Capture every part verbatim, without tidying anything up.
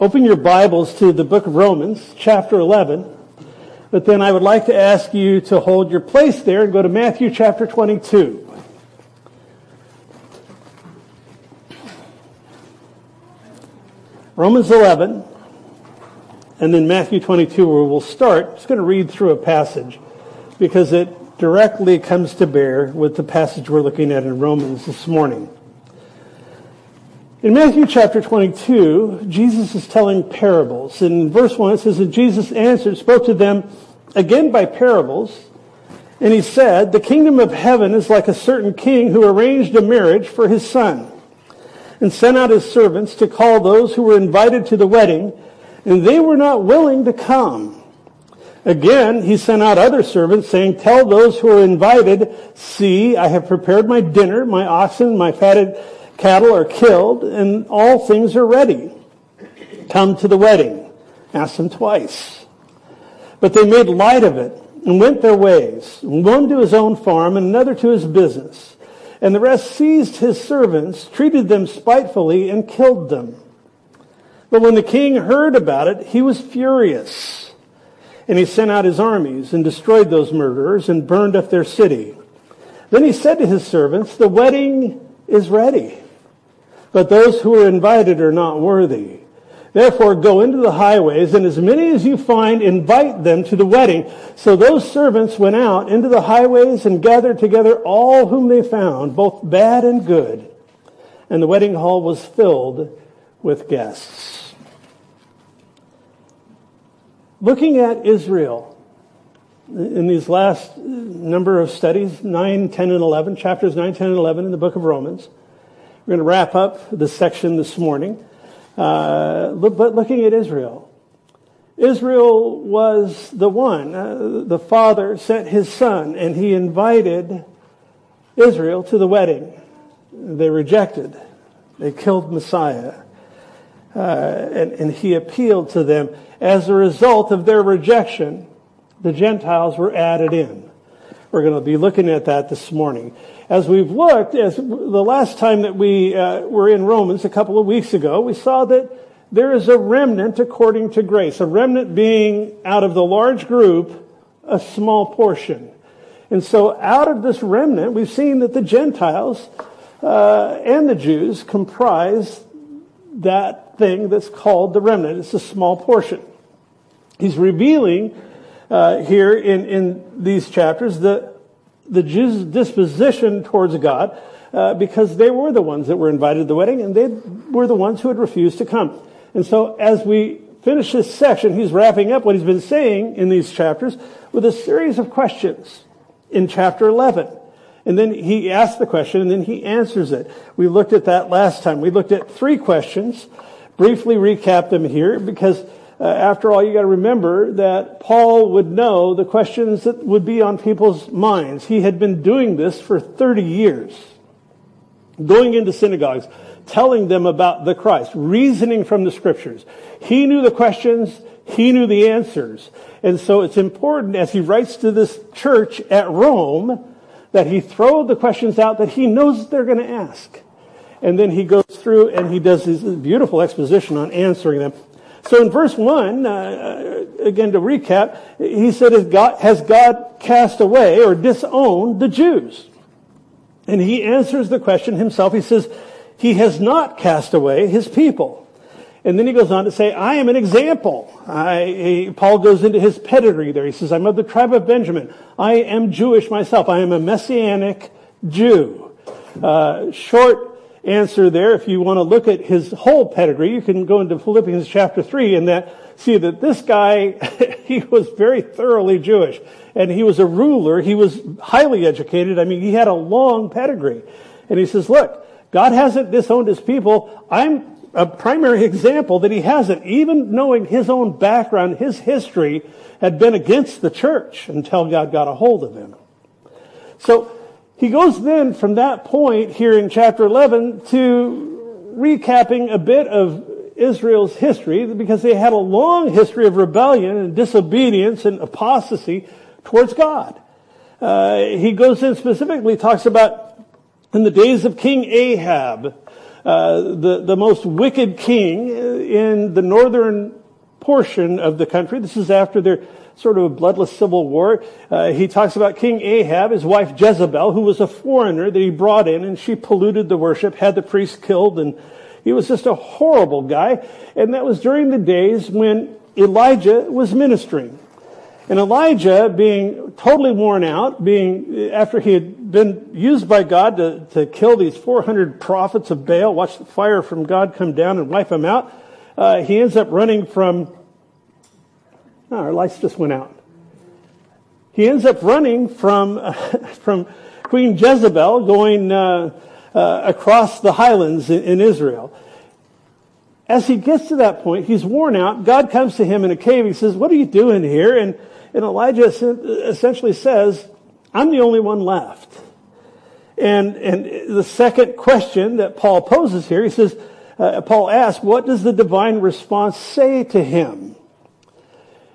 Open your Bibles to the book of Romans, chapter eleven. But then I would like to ask you to hold your place there and go to Matthew chapter twenty-two. Romans eleven, and then Matthew twenty-two, where we'll start. I'm just going to read through a passage because it directly comes to bear with the passage we're looking at in Romans this morning. In Matthew chapter twenty-two, Jesus is telling parables. In verse one, it says that Jesus answered, spoke to them again by parables, and he said, "The kingdom of heaven is like a certain king who arranged a marriage for his son and sent out his servants to call those who were invited to the wedding, and they were not willing to come. Again, he sent out other servants, saying, 'Tell those who are invited, see, I have prepared my dinner, my oxen, my fatted cattle are killed, and all things are ready. Come to the wedding.' Asked them twice. But they made light of it and went their ways, one to his own farm and another to his business. And the rest seized his servants, treated them spitefully, and killed them. But when the king heard about it, he was furious. And he sent out his armies and destroyed those murderers and burned up their city. Then he said to his servants, 'The wedding is ready, but those who are invited are not worthy. Therefore, go into the highways, and as many as you find, invite them to the wedding.' So those servants went out into the highways and gathered together all whom they found, both bad and good. And the wedding hall was filled with guests." Looking at Israel in these last number of studies, nine, ten, and eleven, chapters nine, ten, and eleven in the book of Romans. We're going to wrap up this section this morning, uh, but looking at Israel. Israel was the one. Uh, the father sent his son, and he invited Israel to the wedding. They rejected. They killed Messiah. Uh, and, and he appealed to them. As a result of their rejection, the Gentiles were added in. We're going to be looking at that this morning. As we've looked, as the last time that we uh, were in Romans a couple of weeks ago, we saw that there is a remnant according to grace. A remnant being, out of the large group, a small portion. And so out of this remnant, we've seen that the Gentiles uh, and the Jews comprise that thing that's called the remnant. It's a small portion. He's revealing Uh, here in, in these chapters, the, the Jews' disposition towards God, uh, because they were the ones that were invited to the wedding, and they were the ones who had refused to come. And so as we finish this section, he's wrapping up what he's been saying in these chapters with a series of questions in chapter eleven. And then he asks the question, and then he answers it. We looked at that last time. We looked at three questions. Briefly recap them here, because Uh, after all, you got to remember that Paul would know the questions that would be on people's minds. He had been doing this for thirty years, going into synagogues, telling them about the Christ, reasoning from the Scriptures. He knew the questions. He knew the answers. And so it's important, as he writes to this church at Rome, that he throw the questions out that he knows they're going to ask. And then he goes through and he does this beautiful exposition on answering them. So in verse one, uh, again to recap, he said, has God, has God cast away or disowned the Jews? And he answers the question himself. He says, he has not cast away his people. And then he goes on to say, I am an example. I, he, Paul goes into his pedigree there. He says, I'm of the tribe of Benjamin. I am Jewish myself. I am a Messianic Jew. Uh, short answer there. If you want to look at his whole pedigree, you can go into Philippians chapter three and that see that this guy, he was very thoroughly Jewish, and he was a ruler. He was highly educated. I mean, he had a long pedigree. And he says, look, God hasn't disowned his people. I'm a primary example that he hasn't, even knowing his own background, his history had been against the church until God got a hold of him. So he goes then from that point here in chapter eleven to recapping a bit of Israel's history, because they had a long history of rebellion and disobedience and apostasy towards God. Uh, he goes in specifically, talks about in the days of King Ahab, uh, the, the most wicked king in the northern portion of the country. This is after their sort of a bloodless civil war. Uh, he talks about King Ahab, his wife Jezebel, who was a foreigner that he brought in, and she polluted the worship, had the priests killed, and he was just a horrible guy. And that was during the days when Elijah was ministering. And Elijah, being totally worn out, being after he had been used by God to, to kill these four hundred prophets of Baal, watch the fire from God come down and wipe them out, uh, he ends up running from... No, our lights just went out. He ends up running from uh, from Queen Jezebel, going uh, uh, across the highlands in, in Israel. As he gets to that point, he's worn out. God comes to him in a cave. He says, "What are you doing here?" And, and Elijah essentially says, "I'm the only one left." And and the second question that Paul poses here, he says, uh, Paul asks, "What does the divine response say to him?"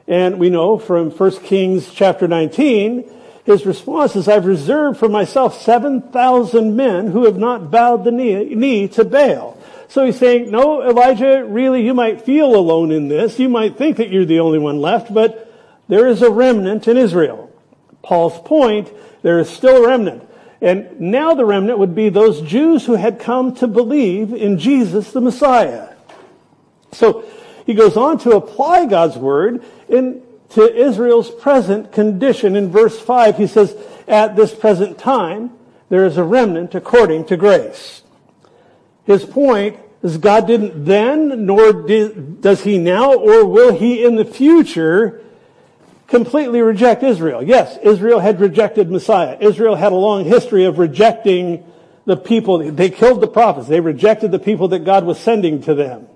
And we know from First Kings chapter nineteen, his response is, "I've reserved for myself seven thousand men who have not bowed the knee, knee to Baal." So he's saying, no, Elijah, really, you might feel alone in this. You might think that you're the only one left, but there is a remnant in Israel. Paul's point, there is still a remnant. And now the remnant would be those Jews who had come to believe in Jesus the Messiah. So he goes on to apply God's word in, to Israel's present condition. In verse five, he says, "At this present time, there is a remnant according to grace." His point is God didn't then, nor did, does he now, or will he in the future completely reject Israel. Yes, Israel had rejected Messiah. Israel had a long history of rejecting the people. They killed the prophets. They rejected the people that God was sending to them.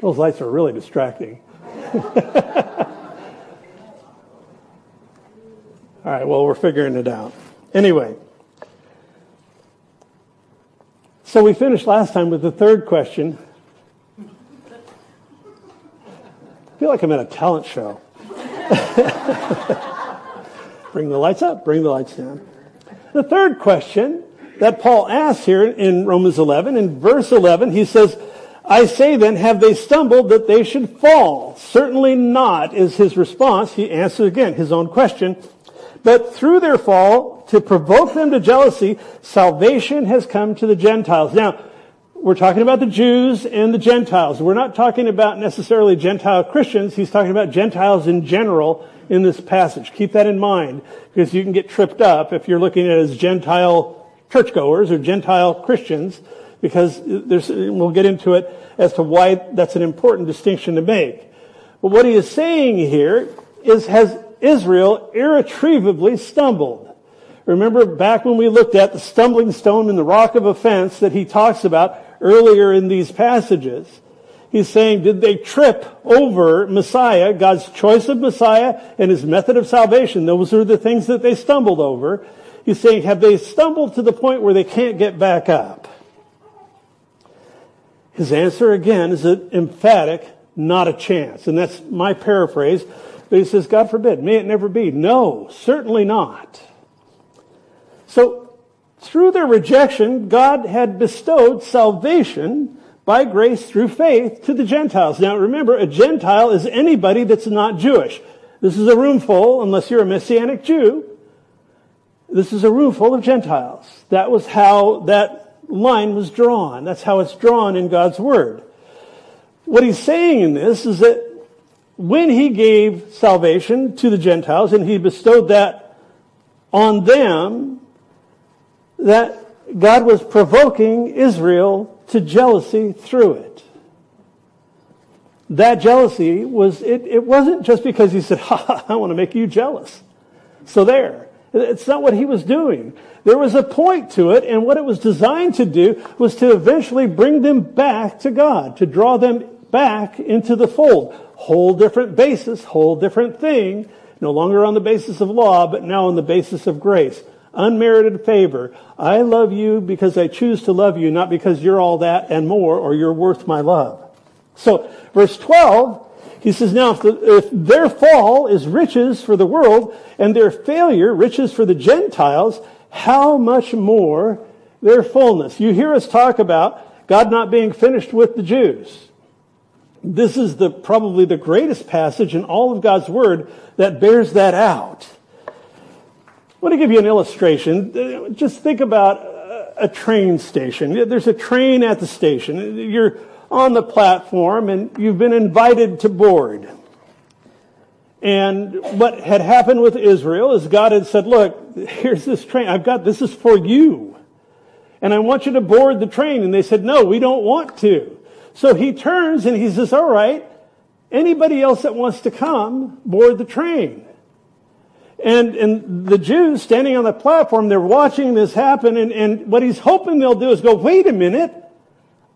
Those lights are really distracting. All right, well, we're figuring it out. Anyway, so we finished last time with the third question. I feel like I'm at a talent show. Bring the lights up, bring the lights down. The third question that Paul asks here in Romans eleven, in verse eleven, he says, "I say then, have they stumbled that they should fall?" Certainly not is his response. He answers again his own question. "But through their fall, to provoke them to jealousy, salvation has come to the Gentiles." Now, we're talking about the Jews and the Gentiles. We're not talking about necessarily Gentile Christians. He's talking about Gentiles in general in this passage. Keep that in mind, because you can get tripped up if you're looking at it as Gentile churchgoers or Gentile Christians, because there's, we'll get into it as to why that's an important distinction to make. But what he is saying here is, has Israel irretrievably stumbled? Remember back when we looked at the stumbling stone and the rock of offense that he talks about earlier in these passages. He's saying, did they trip over Messiah, God's choice of Messiah and his method of salvation? Those are the things that they stumbled over. He's saying, have they stumbled to the point where they can't get back up? His answer, again, is an emphatic, not a chance. And that's my paraphrase. But he says, God forbid, may it never be. No, certainly not. So, through their rejection, God had bestowed salvation by grace through faith to the Gentiles. Now, remember, a Gentile is anybody that's not Jewish. This is a room full, unless you're a Messianic Jew, this is a room full of Gentiles. That was how that line was drawn. That's how it's drawn in God's word. What he's saying in this is that when he gave salvation to the Gentiles and he bestowed that on them, that God was provoking Israel to jealousy through it. That jealousy was, it, it wasn't just because he said, "Ha ha, I want to make you jealous." So there. It's not what he was doing. There was a point to it, and what it was designed to do was to eventually bring them back to God, to draw them back into the fold. Whole different basis, whole different thing. No longer on the basis of law, but now on the basis of grace. Unmerited favor. I love you because I choose to love you, not because you're all that and more, or you're worth my love. So, verse twelve, he says, now, if, the, if their fall is riches for the world, and their failure riches for the Gentiles, how much more their fullness. You hear us talk about God not being finished with the Jews. This is the probably the greatest passage in all of God's Word that bears that out. I want to give you an illustration. Just think about a train station. There's a train at the station. You're on the platform and you've been invited to board. And what had happened with Israel is God had said, look, here's this train. I've got, this is for you. And I want you to board the train. And they said, no, we don't want to. So he turns and he says, all right, anybody else that wants to come, board the train. And and the Jews standing on the platform, they're watching this happen. And, and what he's hoping they'll do is go, wait a minute.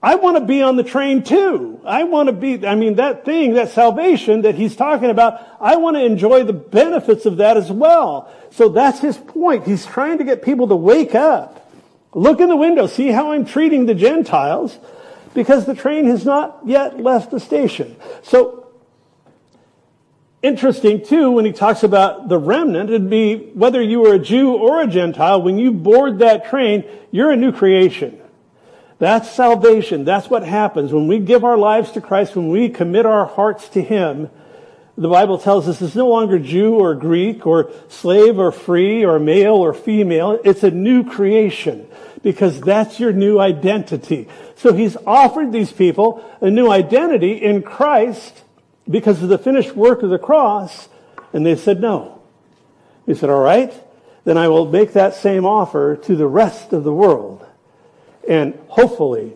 I want to be on the train too. I want to be, I mean, that thing, that salvation that he's talking about, I want to enjoy the benefits of that as well. So that's his point. He's trying to get people to wake up. Look in the window. See how I'm treating the Gentiles, because the train has not yet left the station. So interesting too, when he talks about the remnant, it'd be whether you were a Jew or a Gentile, when you board that train, you're a new creation. That's salvation. That's what happens. When we give our lives to Christ, when we commit our hearts to Him, the Bible tells us it's no longer Jew or Greek or slave or free or male or female. It's a new creation, because that's your new identity. So He's offered these people a new identity in Christ because of the finished work of the cross, and they said no. He said, all right, then I will make that same offer to the rest of the world, and hopefully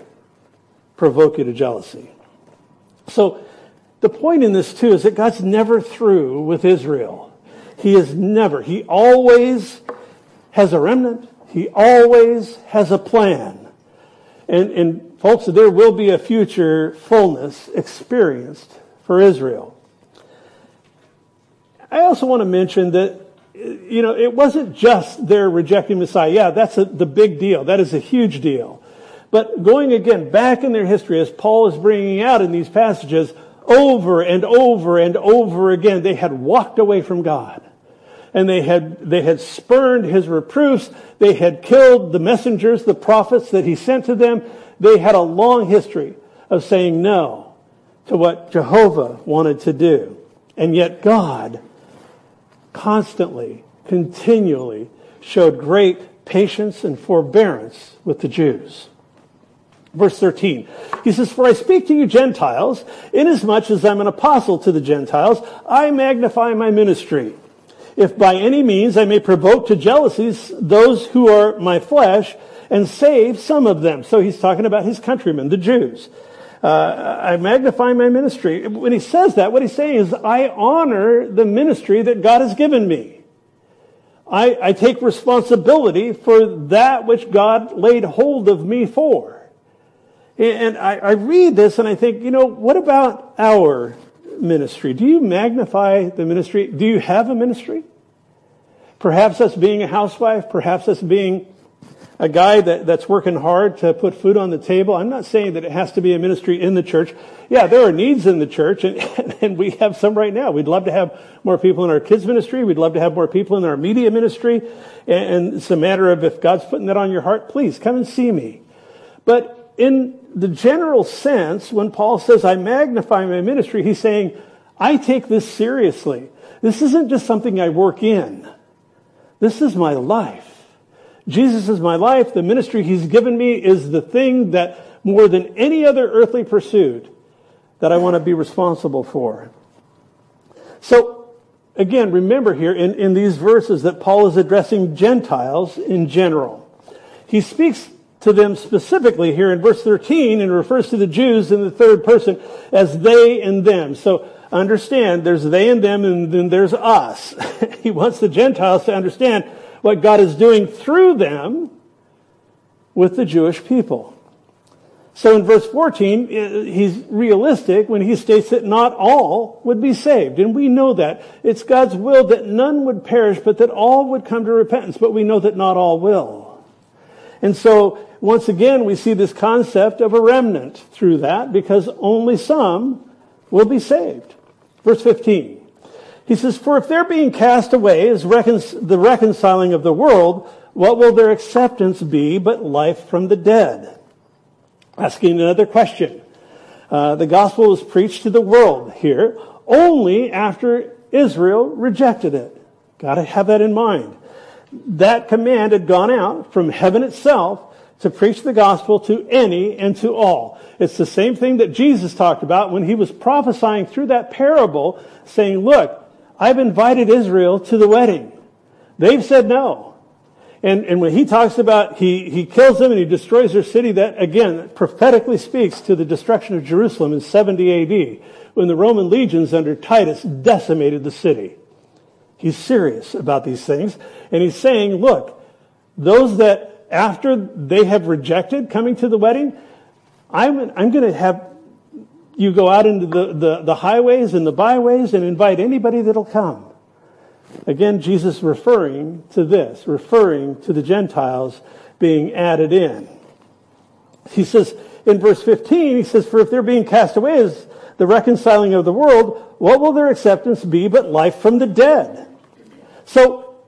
provoke you to jealousy. So the point in this too is that God's never through with Israel. He is never. He always has a remnant. He always has a plan. And, and folks, there will be a future fullness experienced for Israel. I also want to mention that, you know, it wasn't just their rejecting Messiah. Yeah, that's a, the big deal. That is a huge deal. But going again back in their history, as Paul is bringing out in these passages, over and over and over again, they had walked away from God. And they had, they had spurned His reproofs. They had killed the messengers, the prophets that He sent to them. They had a long history of saying no to what Jehovah wanted to do. And yet God constantly, continually showed great patience and forbearance with the Jews. Verse thirteen, he says, for I speak to you Gentiles, inasmuch as I'm an apostle to the Gentiles, I magnify my ministry. If by any means I may provoke to jealousies those who are my flesh, and save some of them. So he's talking about his countrymen, the Jews. Uh, I magnify my ministry. When he says that, what he's saying is, I honor the ministry that God has given me. I, I take responsibility for that which God laid hold of me for. And I, I read this and I think, you know, what about our ministry? Do you magnify the ministry? Do you have a ministry? Perhaps us being a housewife, perhaps us being a guy that, that's working hard to put food on the table. I'm not saying that it has to be a ministry in the church. Yeah, there are needs in the church, and, and we have some right now. We'd love to have more people in our kids' ministry. We'd love to have more people in our media ministry. And, and it's a matter of, if God's putting that on your heart, please come and see me. But in the general sense, when Paul says, I magnify my ministry, he's saying, I take this seriously. This isn't just something I work in. This is my life. Jesus is my life. The ministry He's given me is the thing that, more than any other earthly pursuit, that I want to be responsible for. So, again, remember here in, in these verses that Paul is addressing Gentiles in general. He speaks to them specifically here in verse thirteen and refers to the Jews in the third person as they and them. So, understand, there's they and them, and then there's us. He wants the Gentiles to understand what God is doing through them with the Jewish people. So in verse fourteen, he's realistic when he states that not all would be saved. And we know that. It's God's will that none would perish, but that all would come to repentance. But we know that not all will. And so, once again, we see this concept of a remnant through that, because only some will be saved. Verse fifteen. He says, for if their being cast away is recon- the reconciling of the world, What will their acceptance be but life from the dead? Asking another question. Uh, the gospel was preached to the world here only after Israel rejected it. Got to have that in mind. That command had gone out from heaven itself to preach the gospel to any and to all. It's the same thing that Jesus talked about when he was prophesying through that parable, saying, look, I've invited Israel to the wedding. They've said no. And, and when he talks about he, he kills them and he destroys their city, that again prophetically speaks to the destruction of Jerusalem in seventy A D when the Roman legions under Titus decimated the city. He's serious about these things. And he's saying, look, those that after they have rejected coming to the wedding, I'm, I'm going to have you go out into the, the, the highways and the byways and invite anybody that'll come. Again, Jesus referring to this, referring to the Gentiles being added in. He says in verse fifteen, he says, for if they're being cast away as the reconciling of the world, what will their acceptance be but life from the dead? So,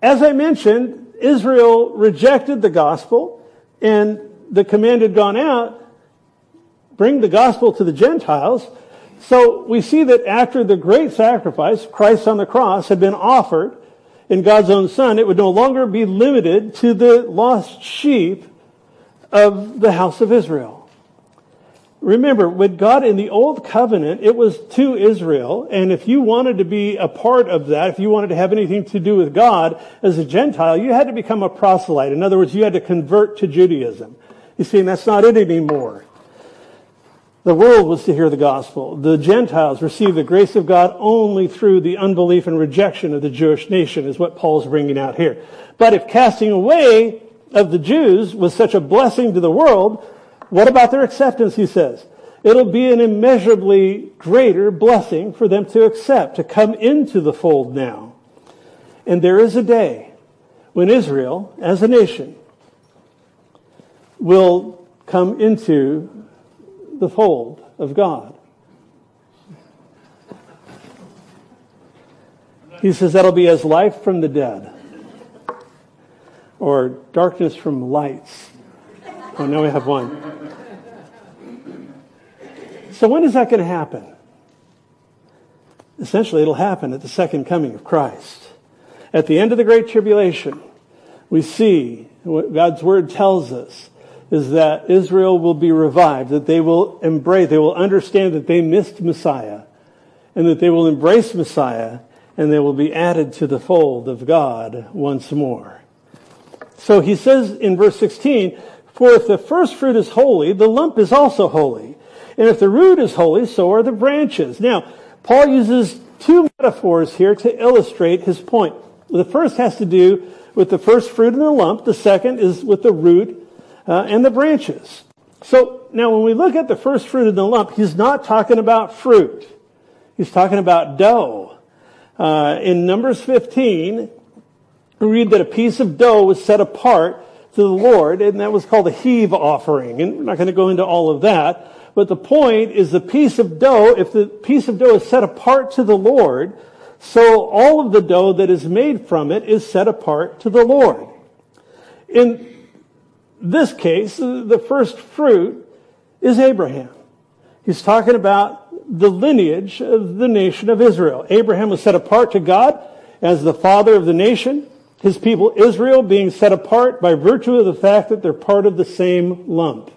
as I mentioned, Israel rejected the gospel, and the command had gone out, bring the gospel to the Gentiles. So we see that after the great sacrifice, Christ on the cross, had been offered in God's own Son, it would no longer be limited to the lost sheep of the house of Israel. Remember, with God in the Old Covenant, it was to Israel. And if you wanted to be a part of that, if you wanted to have anything to do with God as a Gentile, you had to become a proselyte. In other words, you had to convert to Judaism. You see, and that's not it anymore. The world was to hear the gospel. The Gentiles received the grace of God only through the unbelief and rejection of the Jewish nation, is what Paul's bringing out here. But if casting away of the Jews was such a blessing to the world, what about their acceptance, he says? It'll be an immeasurably greater blessing for them to accept, to come into the fold now. And there is a day when Israel, as a nation, will come into the fold of God. He says that'll be as life from the dead, or darkness from lights. Oh, now we have one. So when is that going to happen? Essentially, it'll happen at the second coming of Christ. At the end of the Great Tribulation, we see what God's Word tells us is that Israel will be revived, that they will embrace, they will understand that they missed Messiah, and that they will embrace Messiah, and they will be added to the fold of God once more. So he says in verse sixteen, for if the first fruit is holy, the lump is also holy. And if the root is holy, so are the branches. Now, Paul uses two metaphors here to illustrate his point. The first has to do with the first fruit and the lump. The second is with the root uh, and the branches. So now when we look at the first fruit and the lump, he's not talking about fruit. He's talking about dough. Uh, in Numbers fifteen, we read that a piece of dough was set apart to the Lord, and that was called a heave offering. And we're not going to go into all of that. But the point is the piece of dough, if the piece of dough is set apart to the Lord, so all of the dough that is made from it is set apart to the Lord. In this case, the first fruit is Abraham. He's talking about the lineage of the nation of Israel. Abraham was set apart to God as the father of the nation, his people Israel being set apart by virtue of the fact that they're part of the same lump.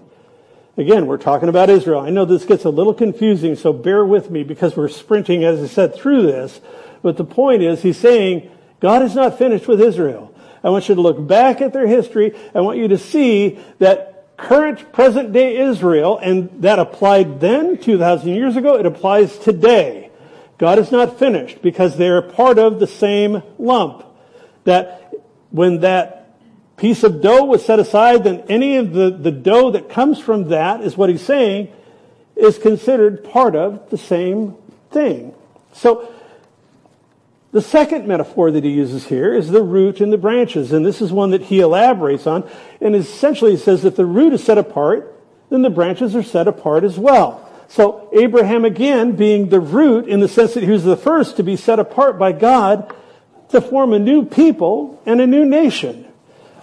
Again, we're talking about Israel. I know this gets a little confusing, so bear with me because we're sprinting, as I said, through this. But the point is, he's saying, God is not finished with Israel. I want you to look back at their history. I want you to see that current, present-day Israel, and that applied then, two thousand years ago, it applies today. God is not finished because they are part of the same lump. That when that piece of dough was set aside, then any of the, the dough that comes from that, is what he's saying, is considered part of the same thing. So the second metaphor that he uses here is the root and the branches, and this is one that he elaborates on, and essentially he says if the root is set apart, then the branches are set apart as well. So Abraham, again, being the root in the sense that he was the first to be set apart by God to form a new people and a new nation.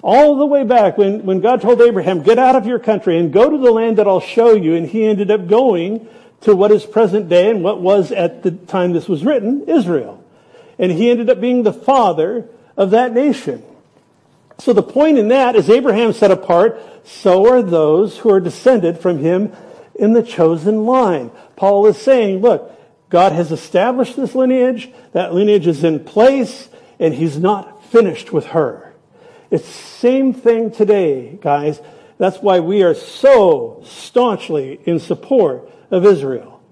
All the way back when, when God told Abraham, get out of your country and go to the land that I'll show you. And he ended up going to what is present day and what was at the time this was written, Israel. And he ended up being the father of that nation. So the point in that is Abraham set apart, so are those who are descended from him in the chosen line. Paul is saying, look, God has established this lineage. That lineage is in place, and he's not finished with her. It's the same thing today, guys. That's why we are so staunchly in support of Israel.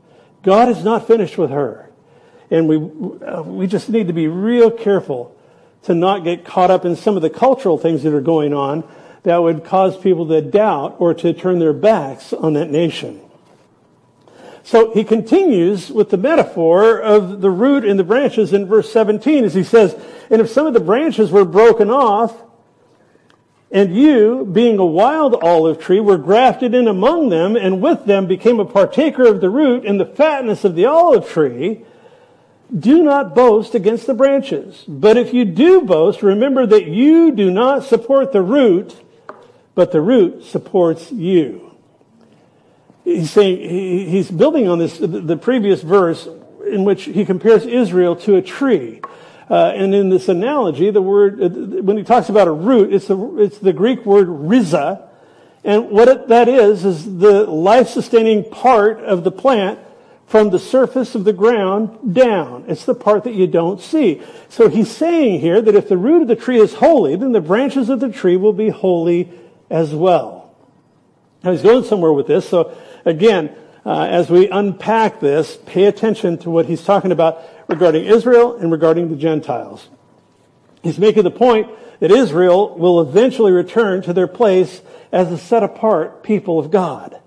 God is not finished with her. And we we just need to be real careful to not get caught up in some of the cultural things that are going on that would cause people to doubt or to turn their backs on that nation. So he continues with the metaphor of the root and the branches in verse seventeen as he says, and if some of the branches were broken off, and you, being a wild olive tree, were grafted in among them, and with them became a partaker of the root and the fatness of the olive tree, do not boast against the branches. But if you do boast, remember that you do not support the root, but the root supports you. He's saying, he's building on this, the previous verse in which he compares Israel to a tree. Uh, and in this analogy, the word, when he talks about a root, it's the, it's the Greek word rhiza. And what it, that is, is the life-sustaining part of the plant from the surface of the ground down. It's the part that you don't see. So he's saying here that if the root of the tree is holy, then the branches of the tree will be holy as well. Now he's going somewhere with this, so Again, uh, as we unpack this, pay attention to what he's talking about regarding Israel and regarding the Gentiles. He's making the point that Israel will eventually return to their place as a set-apart people of God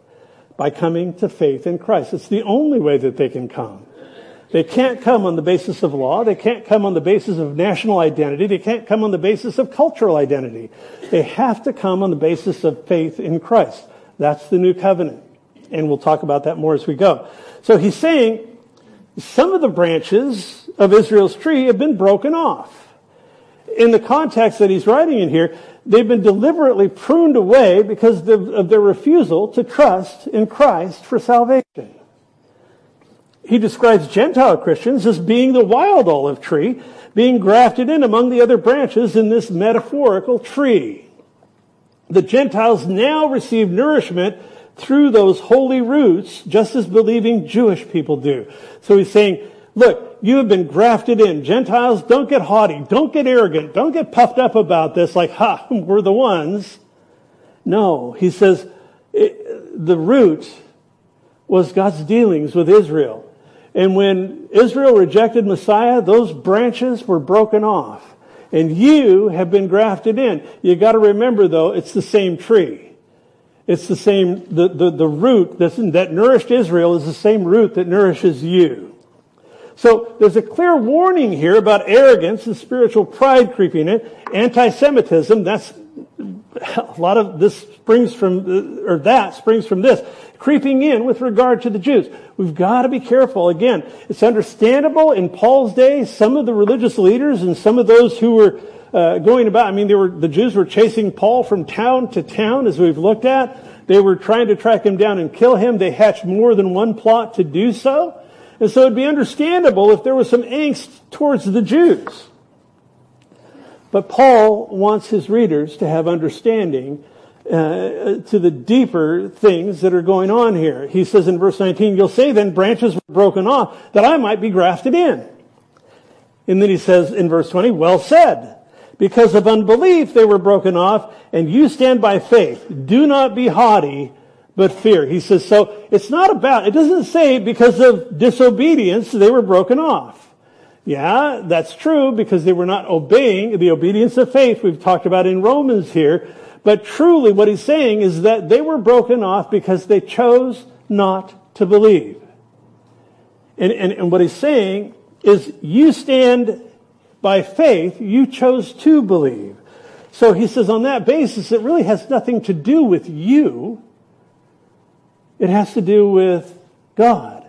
by coming to faith in Christ. It's the only way that they can come. They can't come on the basis of law. They can't come on the basis of national identity. They can't come on the basis of cultural identity. They have to come on the basis of faith in Christ. That's the new covenant. And we'll talk about that more as we go. So he's saying some of the branches of Israel's tree have been broken off. In the context that he's writing in here, they've been deliberately pruned away because of their refusal to trust in Christ for salvation. He describes Gentile Christians as being the wild olive tree, being grafted in among the other branches in this metaphorical tree. The Gentiles now receive nourishment through those holy roots, just as believing Jewish people do. So he's saying, look, you have been grafted in. Gentiles, don't get haughty. Don't get arrogant. Don't get puffed up about this like, ha, we're the ones. No, he says, it, the root was God's dealings with Israel. And when Israel rejected Messiah, those branches were broken off. And you have been grafted in. You got to remember, though, it's the same tree. It's the same, the, the, the root that's, that nourished Israel is the same root that nourishes you. So there's a clear warning here about arrogance and spiritual pride creeping in, anti-Semitism, that's a lot of this springs from, or that springs from this, creeping in with regard to the Jews. We've got to be careful. Again, it's understandable in Paul's day, some of the religious leaders and some of those who were Uh, going about, I mean, they were, the Jews were chasing Paul from town to town, as we've looked at. They were trying to track him down and kill him. They hatched more than one plot to do so. And so it'd be understandable if there was some angst towards the Jews. But Paul wants his readers to have understanding uh, to the deeper things that are going on here. He says in verse nineteen, you'll say then branches were broken off that I might be grafted in. And then he says in verse twenty, well said. Because of unbelief, they were broken off, and you stand by faith. Do not be haughty, but fear. He says, so it's not about, it doesn't say because of disobedience, they were broken off. Yeah, that's true, because they were not obeying the obedience of faith we've talked about in Romans here. But truly, what he's saying is that they were broken off because they chose not to believe. And, and, and what he's saying is, you stand by faith, you chose to believe. So he says on that basis, it really has nothing to do with you. It has to do with God.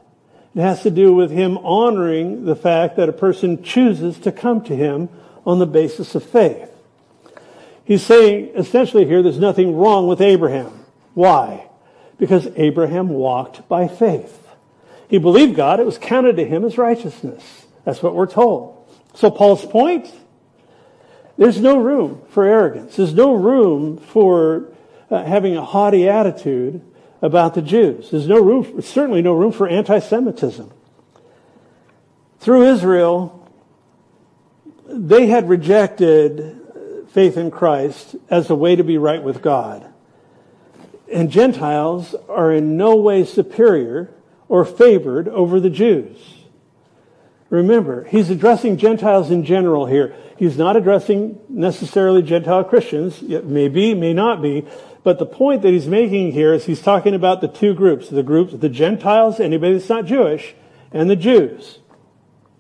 It has to do with him honoring the fact that a person chooses to come to him on the basis of faith. He's saying, essentially here, there's nothing wrong with Abraham. Why? Because Abraham walked by faith. He believed God. It was counted to him as righteousness. That's what we're told. So Paul's point, there's no room for arrogance. There's no room for uh, having a haughty attitude about the Jews. There's no room, for, certainly no room for anti-Semitism. Through Israel, they had rejected faith in Christ as a way to be right with God. And Gentiles are in no way superior or favored over the Jews. Remember, he's addressing Gentiles in general here. He's not addressing necessarily Gentile Christians. It may be, may not be. But the point that he's making here is he's talking about the two groups. The groups, the Gentiles, anybody that's not Jewish, and the Jews.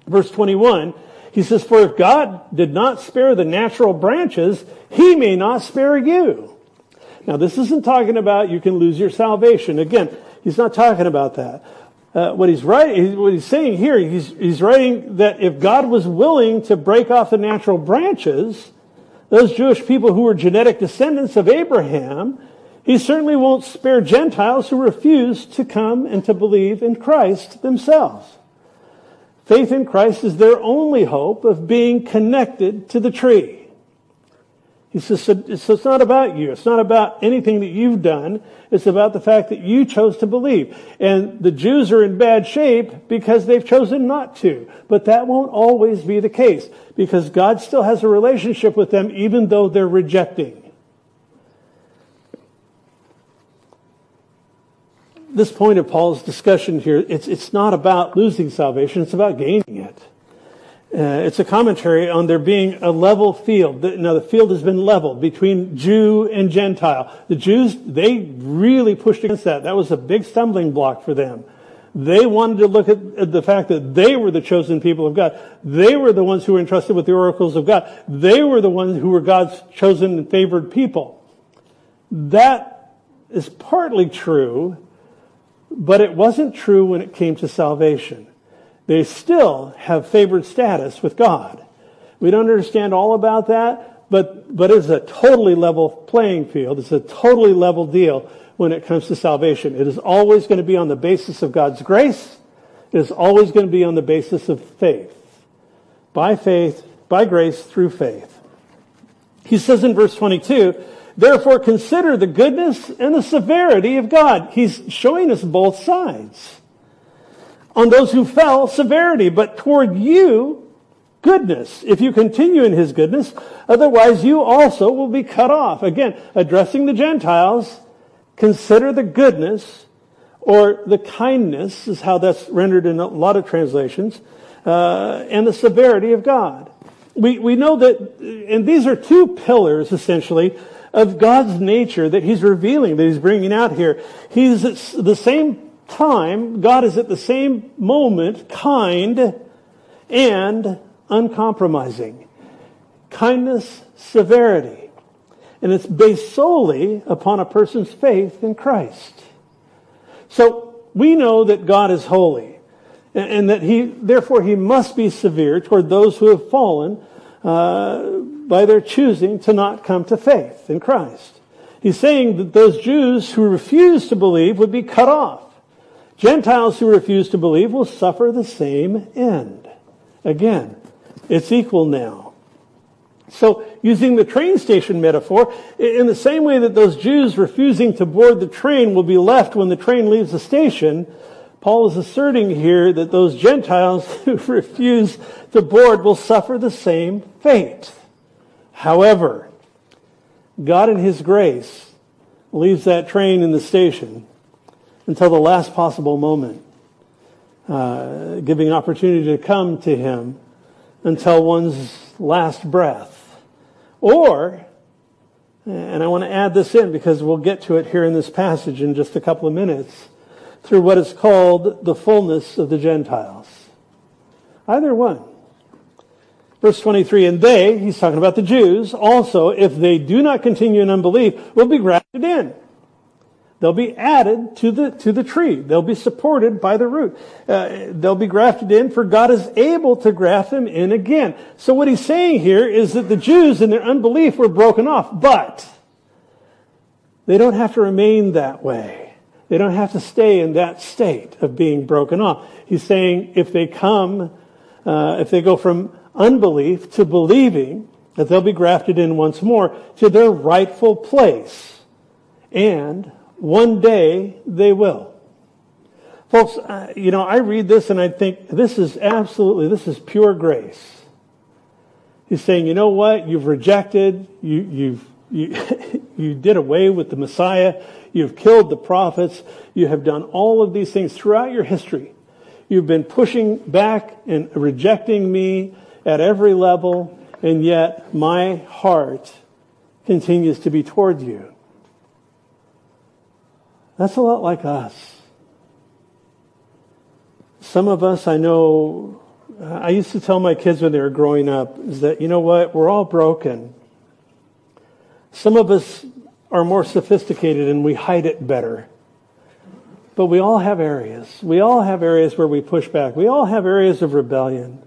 Verse twenty-one, he says, "For if God did not spare the natural branches, he may not spare you." Now, this isn't talking about you can lose your salvation. Again, he's not talking about that. Uh, what he's writing, what he's saying here, he's, he's writing that if God was willing to break off the natural branches, those Jewish people who were genetic descendants of Abraham, he certainly won't spare Gentiles who refuse to come and to believe in Christ themselves. Faith in Christ is their only hope of being connected to the tree. He says, so it's not about you. It's not about anything that you've done. It's about the fact that you chose to believe. And the Jews are in bad shape because they've chosen not to. But that won't always be the case because God still has a relationship with them even though they're rejecting. This point of Paul's discussion here, it's, it's not about losing salvation. It's about gaining it. Uh, it's a commentary on there being a level field. Now, the field has been leveled between Jew and Gentile. The Jews, they really pushed against that. That was a big stumbling block for them. They wanted to look at the fact that they were the chosen people of God. They were the ones who were entrusted with the oracles of God. They were the ones who were God's chosen and favored people. That is partly true, but it wasn't true when it came to salvation. They still have favored status with God. We don't understand all about that, but, but it's a totally level playing field. It's a totally level deal when it comes to salvation. It is always going to be on the basis of God's grace. It is always going to be on the basis of faith. By faith, by grace, through faith. He says in verse twenty-two, "Therefore consider the goodness and the severity of God." He's showing us both sides. "On those who fell, severity, but toward you, goodness, if you continue in his goodness, otherwise you also will be cut off." Again, addressing the Gentiles, consider the goodness, or the kindness, is how that's rendered in a lot of translations, uh, and the severity of God. We, we know that, and these are two pillars, essentially, of God's nature that he's revealing, that he's bringing out here. He's the same time, God is at the same moment kind and uncompromising. Kindness, severity. And it's based solely upon a person's faith in Christ. So we know that God is holy and that he, therefore he must be severe toward those who have fallen uh, by their choosing to not come to faith in Christ. He's saying that those Jews who refuse to believe would be cut off. Gentiles who refuse to believe will suffer the same end. Again, it's equal now. So, using the train station metaphor, in the same way that those Jews refusing to board the train will be left when the train leaves the station, Paul is asserting here that those Gentiles who refuse to board will suffer the same fate. However, God in his grace leaves that train in the station until the last possible moment, uh, giving opportunity to come to him until one's last breath. Or, and I want to add this in because we'll get to it here in this passage in just a couple of minutes, through what is called the fullness of the Gentiles. Either one. Verse twenty-three, "And they," he's talking about the Jews, "also, if they do not continue in unbelief, will be grafted in. They'll be added to the to the tree. They'll be supported by the root. Uh, they'll be grafted in, for God is able to graft them in again. So what he's saying here is that the Jews in their unbelief were broken off, but they don't have to remain that way. They don't have to stay in that state of being broken off. He's saying if they come, uh, if they go from unbelief to believing, that they'll be grafted in once more to their rightful place. And one day they will. Folks, uh, you know, I read this and I think, this is absolutely, this is pure grace. He's saying, you know what? You've rejected, you, you've, you, you did away with the Messiah. You've killed the prophets. You have done all of these things throughout your history. You've been pushing back and rejecting me at every level, and yet my heart continues to be toward you. That's a lot like us. Some of us, I know, I used to tell my kids when they were growing up, is that, you know what, we're all broken. Some of us are more sophisticated and we hide it better. But we all have areas. We all have areas where we push back. We all have areas of rebellion.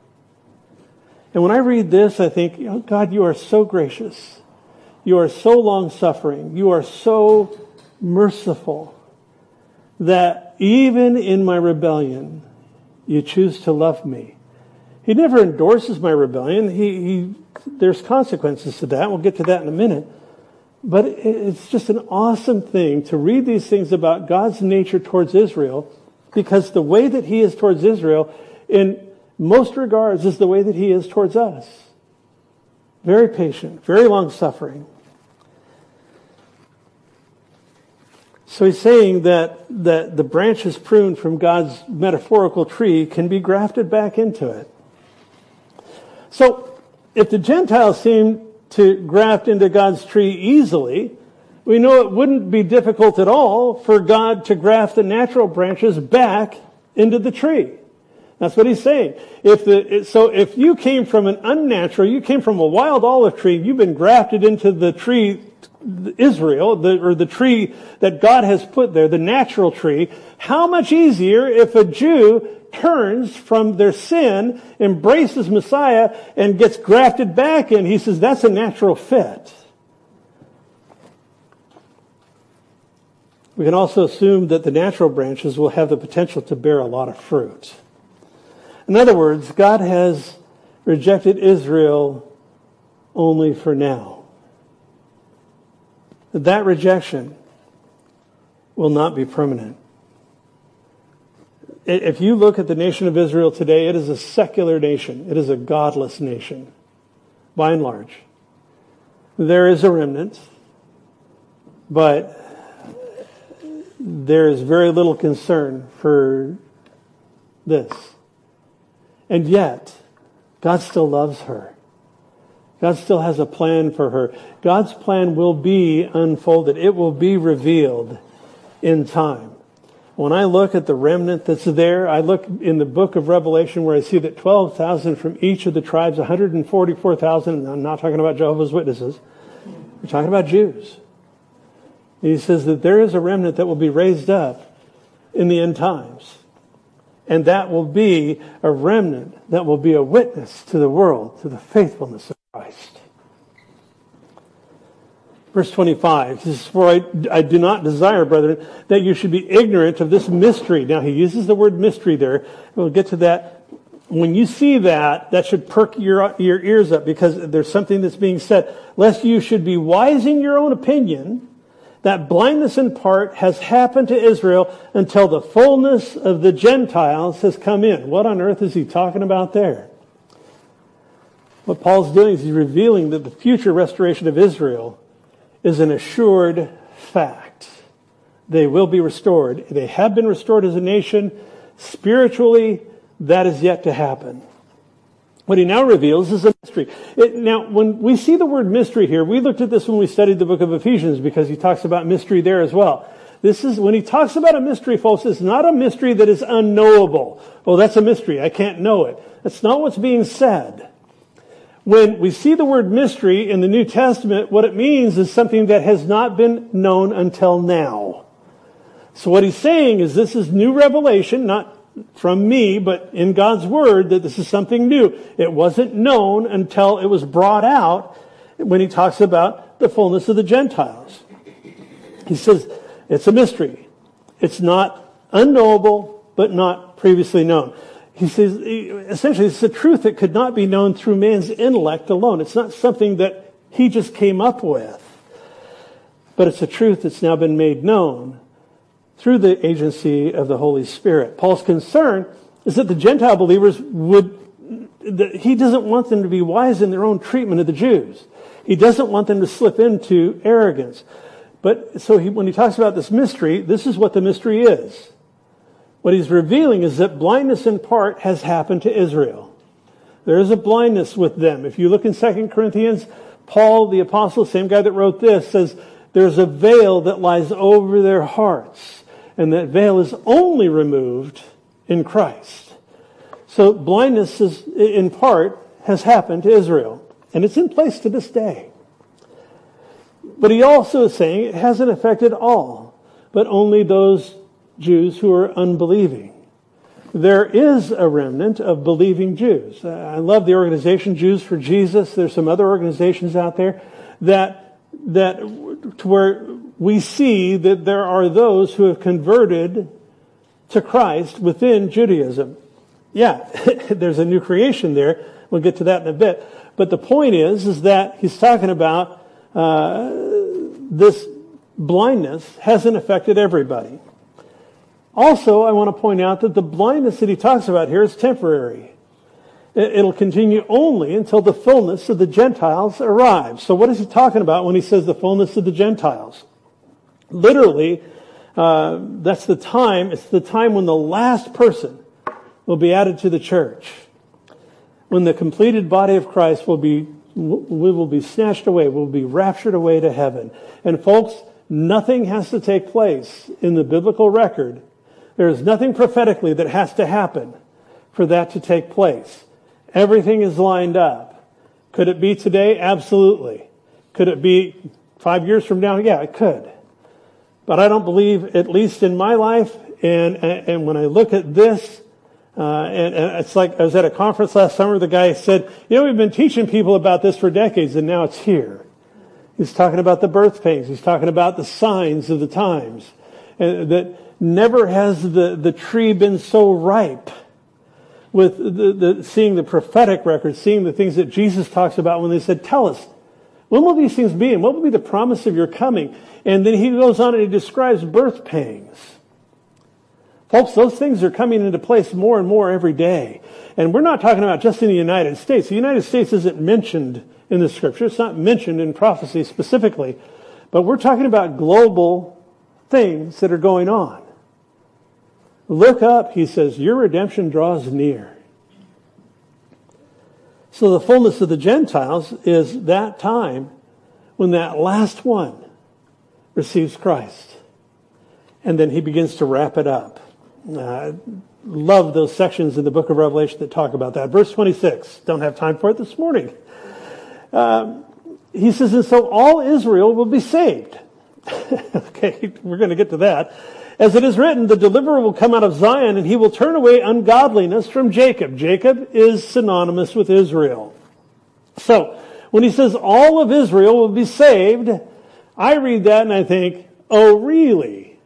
And when I read this, I think, oh, God, you are so gracious. You are so long-suffering. You are so merciful that even in my rebellion, you choose to love me. He never endorses my rebellion. He, he there's consequences to that. We'll get to that in a minute. But it's just an awesome thing to read these things about God's nature towards Israel, because the way that he is towards Israel in most regards is the way that he is towards us. Very patient, very long-suffering. So he's saying that, that the branches pruned from God's metaphorical tree can be grafted back into it. So if the Gentiles seem to graft into God's tree easily, we know it wouldn't be difficult at all for God to graft the natural branches back into the tree. That's what he's saying. If the, so if you came from an unnatural, you came from a wild olive tree, you've been grafted into the tree Israel, the, or the tree that God has put there, the natural tree, how much easier if a Jew turns from their sin, embraces Messiah, and gets grafted back in. He says that's a natural fit. We can also assume that the natural branches will have the potential to bear a lot of fruit. In other words, God has rejected Israel only for now. That rejection will not be permanent. If you look at the nation of Israel today, it is a secular nation. It is a godless nation, by and large. There is a remnant, but there is very little concern for this. And yet, God still loves her. God still has a plan for her. God's plan will be unfolded. It will be revealed in time. When I look at the remnant that's there, I look in the book of Revelation where I see that twelve thousand from each of the tribes, one hundred forty-four thousand, and I'm not talking about Jehovah's Witnesses, we're talking about Jews. And he says that there is a remnant that will be raised up in the end times. And that will be a remnant that will be a witness to the world, to the faithfulness of Christ. Verse twenty-five, this is for I, I do not desire, brethren, that you should be ignorant of this mystery. Now, he uses the word mystery there. We'll get to that. When you see that, that should perk your, your ears up, because there's something that's being said. Lest you should be wise in your own opinion, that blindness in part has happened to Israel until the fullness of the Gentiles has come in. What on earth is he talking about there? What Paul's doing is he's revealing that the future restoration of Israel is an assured fact. They will be restored. They have been restored as a nation. Spiritually, that is yet to happen. What he now reveals is a mystery. It, now, when we see the word mystery here, we looked at this when we studied the book of Ephesians, because he talks about mystery there as well. This is, when he talks about a mystery, folks, it's not a mystery that is unknowable. Oh, that's a mystery. I can't know it. That's not what's being said. When we see the word mystery in the New Testament, what it means is something that has not been known until now. So what he's saying is this is new revelation, not from me, but in God's word, that this is something new. It wasn't known until it was brought out when he talks about the fullness of the Gentiles. He says it's a mystery. It's not unknowable, but not previously known. He says, essentially, it's a truth that could not be known through man's intellect alone. It's not something that he just came up with. But it's a truth that's now been made known through the agency of the Holy Spirit. Paul's concern is that the Gentile believers would, that he doesn't want them to be wise in their own treatment of the Jews. He doesn't want them to slip into arrogance. But so he, when he talks about this mystery, this is what the mystery is. What he's revealing is that blindness in part has happened to Israel. There is a blindness with them. If you look in Second Corinthians, Paul, the apostle, same guy that wrote this, says there's a veil that lies over their hearts. And that veil is only removed in Christ. So blindness is, in part, has happened to Israel. And it's in place to this day. But he also is saying it hasn't affected all, but only those Jews who are unbelieving. There is a remnant of believing Jews. I love the organization Jews for Jesus. There's some other organizations out there that, that to where we see that there are those who have converted to Christ within Judaism. Yeah, there's a new creation there. We'll get to that in a bit. But the point is, is that he's talking about uh, this blindness hasn't affected everybody. Also, I want to point out that the blindness that he talks about here is temporary. It'll continue only until the fullness of the Gentiles arrives. So what is he talking about when he says the fullness of the Gentiles? Literally, uh, that's the time, it's the time when the last person will be added to the church. When the completed body of Christ will be, we will be snatched away, we'll be raptured away to heaven. And folks, nothing has to take place in the biblical record. There is nothing prophetically that has to happen for that to take place. Everything is lined up. Could it be today? Absolutely. Could it be five years from now? Yeah, it could. But I don't believe, at least in my life, and and when I look at this, uh, and, and it's like I was at a conference last summer, the guy said, you know, we've been teaching people about this for decades, and now it's here. He's talking about the birth pains. He's talking about the signs of the times. And that never has the, the tree been so ripe with the, the seeing the prophetic record, seeing the things that Jesus talks about when they said, tell us, when will these things be? And what will be the promise of your coming? And then he goes on and he describes birth pangs. Folks, those things are coming into place more and more every day. And we're not talking about just in the United States. The United States isn't mentioned in the Scripture. It's not mentioned in prophecy specifically. But we're talking about global things that are going on. Look up, he says, your redemption draws near. So the fullness of the Gentiles is that time when that last one receives Christ. And then he begins to wrap it up. I love those sections in the book of Revelation that talk about that. Verse twenty-six, don't have time for it this morning. Um, he says, and so all Israel will be saved. Okay, we're going to get to that. As it is written, the deliverer will come out of Zion, and he will turn away ungodliness from Jacob. Jacob is synonymous with Israel. So, when he says all of Israel will be saved, I read that and I think, oh, really?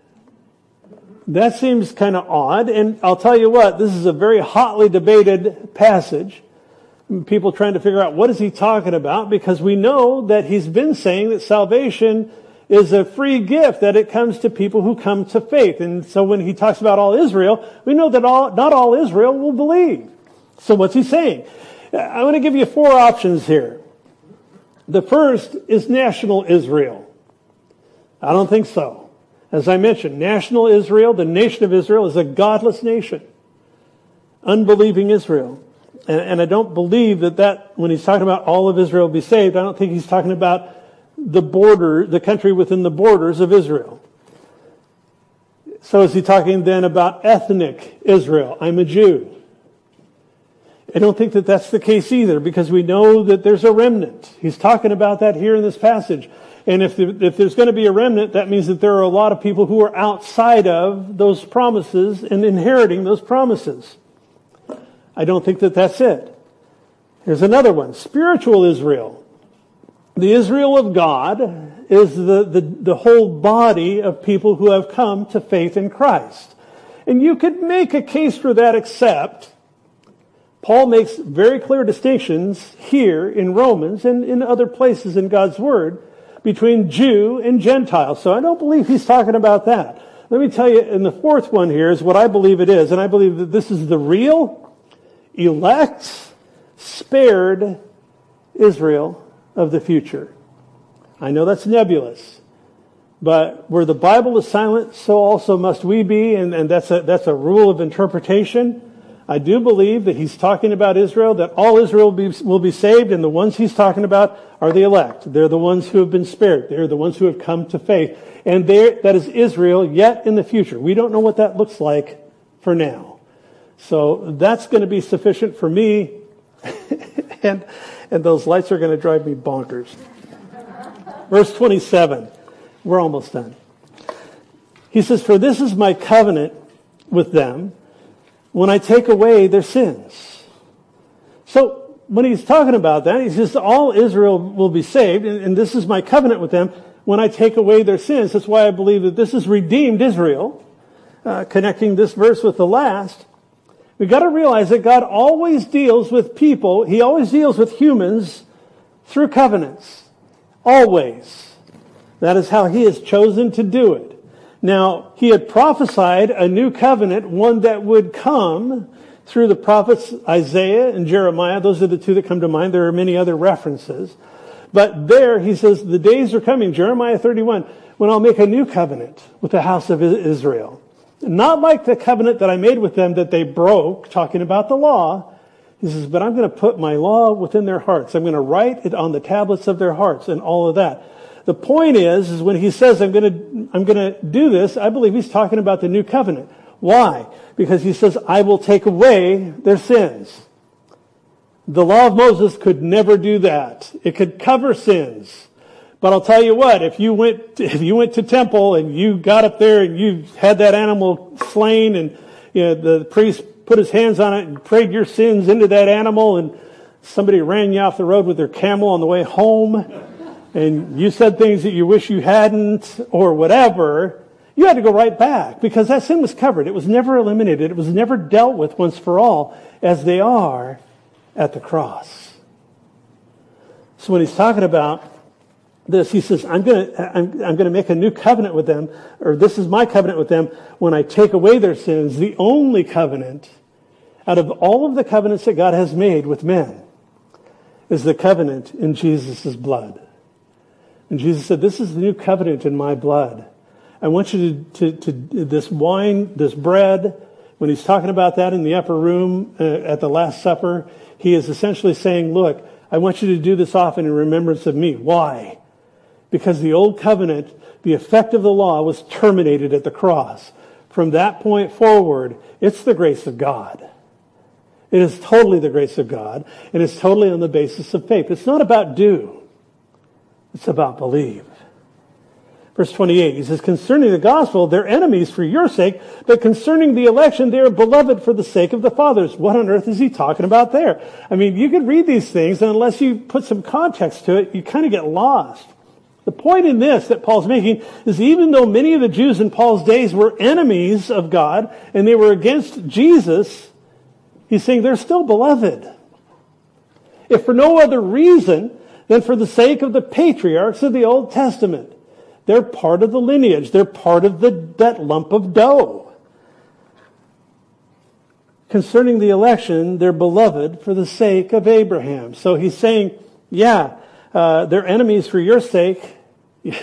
That seems kind of odd. And I'll tell you what, this is a very hotly debated passage. People trying to figure out what is he talking about, because we know that he's been saying that salvation is a free gift, that it comes to people who come to faith. And so when he talks about all Israel, we know that all, not all Israel will believe. So what's he saying? I want to give you four options here. The first is national Israel. I don't think so. As I mentioned, national Israel, the nation of Israel, is a godless nation. Unbelieving Israel. And, and I don't believe that that, when he's talking about all of Israel be saved, I don't think he's talking about the border, the country within the borders of Israel. So is he talking then about ethnic Israel? I'm a Jew. I don't think that that's the case either, because we know that there's a remnant. He's talking about that here in this passage. And if if there's going to be a remnant, that means that there are a lot of people who are outside of those promises and inheriting those promises. I don't think that that's it. Here's another one. Spiritual Israel. The Israel of God is the, the, the whole body of people who have come to faith in Christ. And you could make a case for that, except Paul makes very clear distinctions here in Romans and in other places in God's Word between Jew and Gentile. So I don't believe he's talking about that. Let me tell you, and the fourth one here is what I believe it is. And I believe that this is the real, elect, spared Israel of the future. I know that's nebulous, but where the Bible is silent, so also must we be, and, and that's a that's a rule of interpretation. I do believe that he's talking about Israel, that all Israel will be, will be saved, and the ones he's talking about are the elect. They're the ones who have been spared. They're the ones who have come to faith. And that is Israel yet in the future. We don't know what that looks like for now. So that's going to be sufficient for me, and and those lights are going to drive me bonkers. Verse twenty-seven. We're almost done. He says, "For this is my covenant with them, when I take away their sins." So when he's talking about that, he says, all Israel will be saved, and, and this is my covenant with them when I take away their sins. That's why I believe that this is redeemed Israel, uh, connecting this verse with the last. We've got to realize that God always deals with people. He always deals with humans through covenants. Always. That is how he has chosen to do it. Now, he had prophesied a new covenant, one that would come through the prophets Isaiah and Jeremiah. Those are the two that come to mind. There are many other references. But there, he says, the days are coming, Jeremiah thirty-one, when I'll make a new covenant with the house of Israel. Not like the covenant that I made with them that they broke, talking about the law. He says, but I'm going to put my law within their hearts. I'm going to write it on the tablets of their hearts and all of that. The point is, is when he says, I'm going to, I'm going to do this, I believe he's talking about the new covenant. Why? Because he says, I will take away their sins. The law of Moses could never do that. It could cover sins. But I'll tell you what, if you went, to, if you went to temple and you got up there and you had that animal slain and, you know, the priest put his hands on it and prayed your sins into that animal and somebody ran you off the road with their camel on the way home, and you said things that you wish you hadn't or whatever, you had to go right back because that sin was covered. It was never eliminated. It was never dealt with once for all as they are at the cross. So when he's talking about this, he says, I'm going to I'm, I'm going to make a new covenant with them, or this is my covenant with them when I take away their sins, the only covenant out of all of the covenants that God has made with men is the covenant in Jesus' blood. And Jesus said, this is the new covenant in my blood. I want you to, to, to this wine, this bread, when he's talking about that in the upper room uh, at the Last Supper, he is essentially saying, look, I want you to do this often in remembrance of me. Why? Because the old covenant, the effect of the law was terminated at the cross. From that point forward, it's the grace of God. It is totally the grace of God, and it's totally on the basis of faith. It's not about do. It's about believe. Verse twenty-eight, he says, concerning the gospel, they're enemies for your sake, but concerning the election, they are beloved for the sake of the fathers. What on earth is he talking about there? I mean, you could read these things, and unless you put some context to it, you kind of get lost. The point in this that Paul's making is even though many of the Jews in Paul's days were enemies of God, and they were against Jesus, he's saying they're still beloved. If for no other reason then for the sake of the patriarchs of the Old Testament. They're part of the lineage. They're part of the, that lump of dough. Concerning the election, they're beloved for the sake of Abraham. So he's saying, yeah, uh, they're enemies for your sake,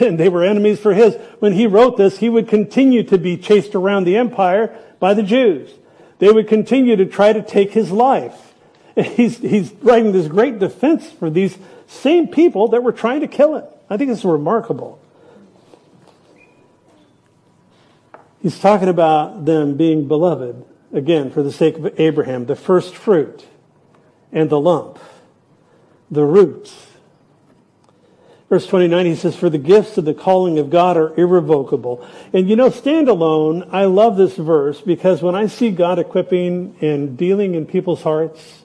and they were enemies for his. When he wrote this, he would continue to be chased around the empire by the Jews. They would continue to try to take his life. And he's, he's writing this great defense for these same people that were trying to kill him. I think it's remarkable. He's talking about them being beloved, again, for the sake of Abraham, the first fruit and the lump, the root. Verse twenty-nine, he says, for the gifts of the calling of God are irrevocable. And you know, stand alone, I love this verse because when I see God equipping and dealing in people's hearts,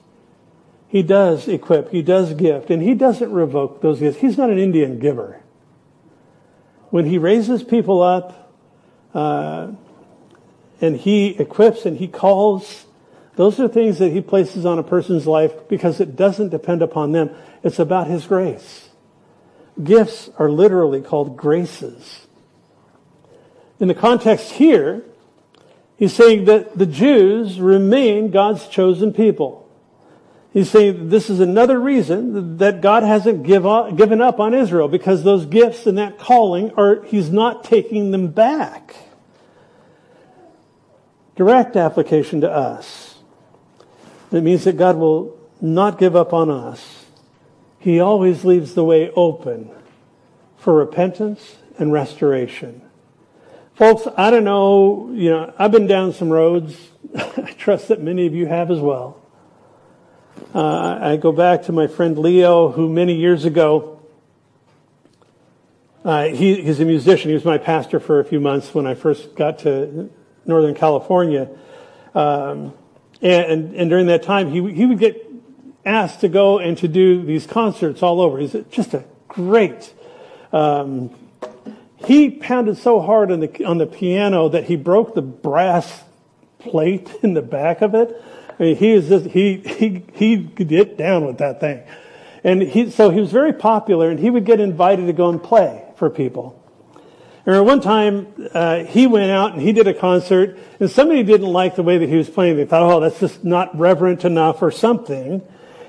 he does equip, he does gift, and he doesn't revoke those gifts. He's not an Indian giver. When he raises people up, uh, and he equips and he calls, those are things that he places on a person's life because it doesn't depend upon them. It's about his grace. Gifts are literally called graces. In the context here, he's saying that the Jews remain God's chosen people. He's saying this is another reason that God hasn't give up, given up on Israel, because those gifts and that calling are, he's not taking them back. Direct application to us. It means that God will not give up on us. He always leaves the way open for repentance and restoration. Folks, I don't know, you know, I've been down some roads. I trust that many of you have as well. Uh, I go back to my friend Leo, who many years ago, uh, he, he's a musician. He was my pastor for a few months when I first got to Northern California. Um, and, and during that time, he, he would get asked to go and to do these concerts all over. He's just a great, um, he pounded so hard on the, on the piano that he broke the brass plate in the back of it. I mean, he is just, he, he, he could get down with that thing. And he, so he was very popular, and he would get invited to go and play for people. And one time, uh, he went out and he did a concert, and somebody didn't like the way that he was playing. They thought, oh, that's just not reverent enough or something.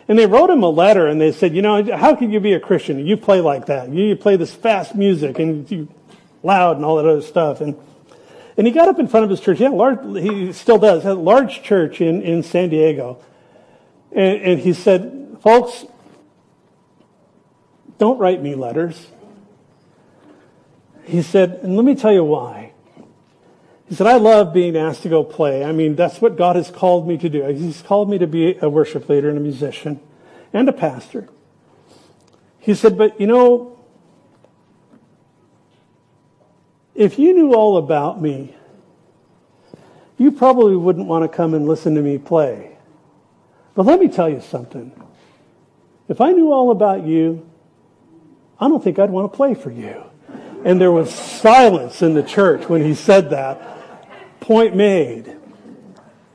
And they wrote him a letter and they said, you know, how can you be a Christian? You play like that. You play this fast music and you loud and all that other stuff. And and he got up in front of his church. He, had a large, he still does. Had a large church in, in San Diego. And, and he said, folks, don't write me letters. He said, and let me tell you why. He said, I love being asked to go play. I mean, that's what God has called me to do. He's called me to be a worship leader and a musician and a pastor. He said, but you know, if you knew all about me, you probably wouldn't want to come and listen to me play. But let me tell you something. If I knew all about you, I don't think I'd want to play for you. And there was silence in the church when he said that. Point made.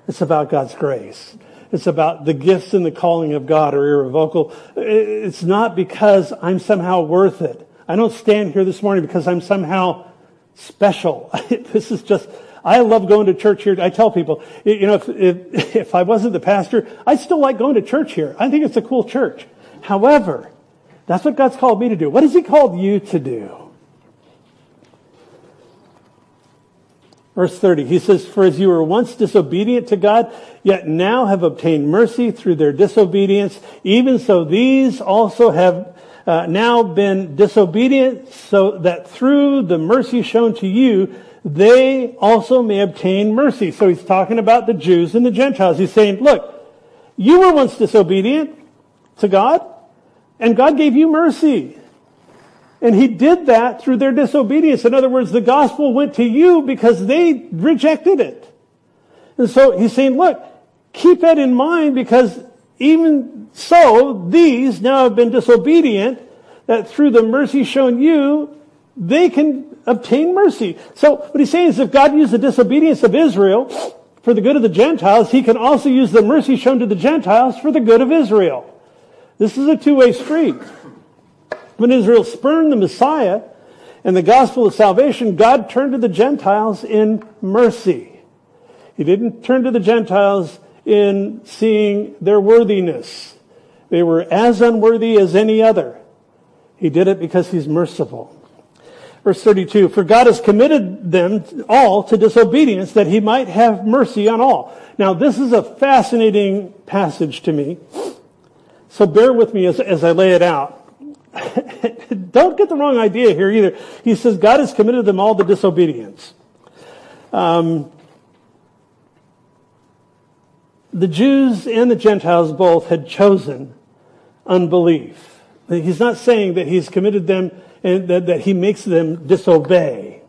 It's about God's grace. It's about the gifts and the calling of God are irrevocable. It's not because I'm somehow worth it. I don't stand here this morning because I'm somehow special. This is just, I love going to church here. I tell people, you know, if, if, if I wasn't the pastor, I still like going to church here. I think it's a cool church. However, that's what God's called me to do. What has he called you to do? Verse thirty, he says, for as you were once disobedient to God, yet now have obtained mercy through their disobedience, even so these also have uh, now been disobedient, so that through the mercy shown to you, they also may obtain mercy. So he's talking about the Jews and the Gentiles. He's saying, look, you were once disobedient to God, and God gave you mercy. And he did that through their disobedience. In other words, the gospel went to you because they rejected it. And so he's saying, look, keep that in mind, because even so, these now have been disobedient, that through the mercy shown you, they can obtain mercy. So what he's saying is, if God used the disobedience of Israel for the good of the Gentiles, he can also use the mercy shown to the Gentiles for the good of Israel. This is a two-way street. When Israel spurned the Messiah and the gospel of salvation, God turned to the Gentiles in mercy. He didn't turn to the Gentiles in seeing their worthiness. They were as unworthy as any other. He did it because he's merciful. Verse thirty-two, for God has committed them all to disobedience, that he might have mercy on all. Now, this is a fascinating passage to me, so bear with me as, as I lay it out. Don't get the wrong idea here either. He says God has committed them all to disobedience. Um, the Jews and the Gentiles both had chosen unbelief He's not saying that he's committed them and that, that he makes them disobey.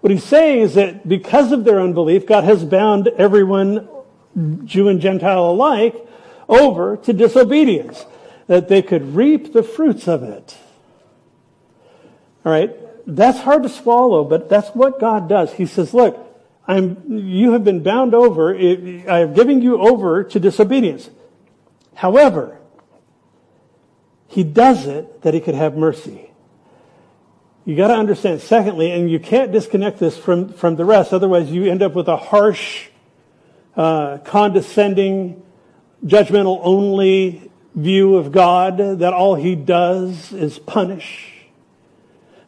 What he's saying is that because of their unbelief, God has bound everyone, Jew and Gentile alike, over to disobedience, that they could reap the fruits of it. All right, that's hard to swallow, but that's what God does. He says, look, I'm, you have been bound over, I have given you over to disobedience. However, he does it that he could have mercy. You got to understand, secondly, and you can't disconnect this from, from the rest, otherwise you end up with a harsh, uh, condescending, judgmental only view of God, that all he does is punish.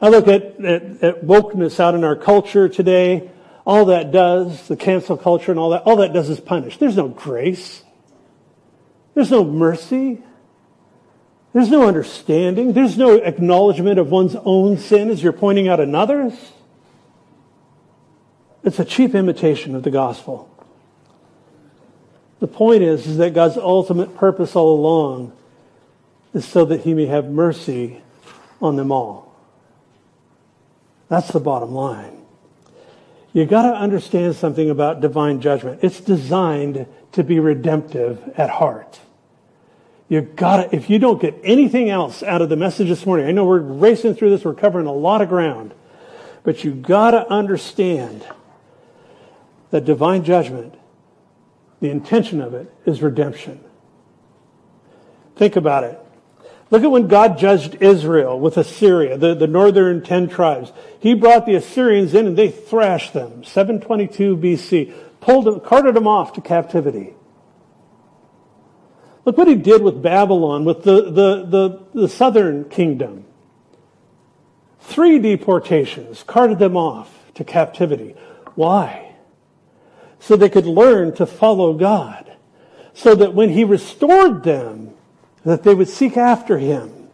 I look at, at, at wokeness out in our culture today. All that does, the cancel culture and all that, all that does is punish. There's no grace. There's no mercy. There's no understanding. There's no acknowledgement of one's own sin as you're pointing out another's. It's a cheap imitation of the gospel. The point is, is that God's ultimate purpose all along is so that he may have mercy on them all. That's the bottom line. You got to understand something about divine judgment. It's designed to be redemptive at heart. You got to, if you don't get anything else out of the message this morning, I know we're racing through this, we're covering a lot of ground, but you got to understand that divine judgment, the intention of it is redemption. Think about it. Look at when God judged Israel with Assyria, the, the northern ten tribes. He brought the Assyrians in and they thrashed them, seven twenty-two B C, pulled them, carted them off to captivity. Look what he did with Babylon, with the, the, the, the southern kingdom. Three deportations, carted them off to captivity. Why? So they could learn to follow God. So that when he restored them, that they would seek after him.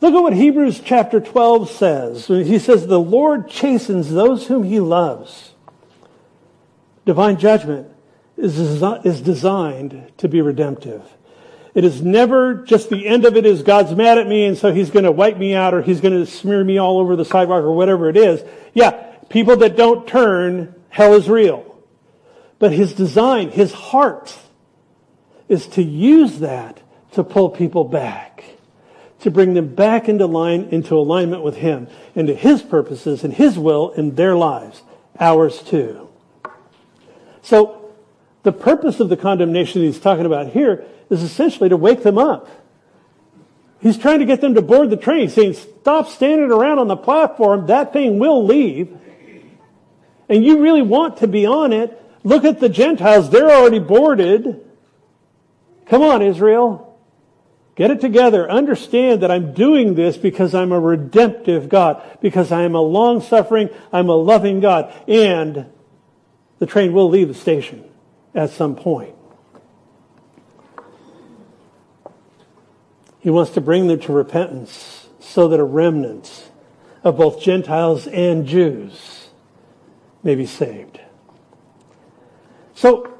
Look at what Hebrews chapter twelve says. He says, the Lord chastens those whom he loves. Divine judgment is is designed to be redemptive. It is never just the end of it is God's mad at me and so he's going to wipe me out or he's going to smear me all over the sidewalk or whatever it is. Yeah, people that don't turn, hell is real. But his design, his heart, is to use that to pull people back, to bring them back into line, into alignment with him, into his purposes and his will in their lives, ours too. So the purpose of the condemnation he's talking about here is essentially to wake them up. He's trying to get them to board the train, saying, stop standing around on the platform, that thing will leave. And you really want to be on it. Look at the Gentiles, they're already boarded. Come on, Israel. Get it together. Understand that I'm doing this because I'm a redemptive God, because I am a long-suffering, I'm a loving God, and the train will leave the station at some point. He wants to bring them to repentance so that a remnant of both Gentiles and Jews may be saved. So,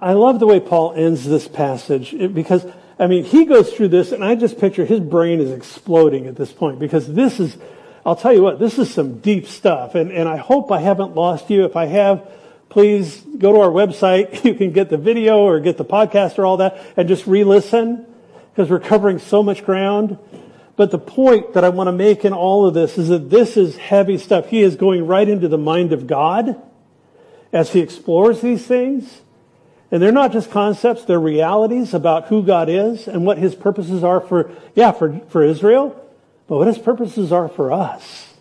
I love the way Paul ends this passage because, I mean, he goes through this, and I just picture his brain is exploding at this point because this is, I'll tell you what, this is some deep stuff, and, and I hope I haven't lost you. If I have, please go to our website. You can get the video or get the podcast or all that and just re-listen because we're covering so much ground. But the point that I want to make in all of this is that this is heavy stuff. He is going right into the mind of God as he explores these things. And they're not just concepts, they're realities about who God is and what his purposes are for, yeah, for, for Israel, but what his purposes are for us.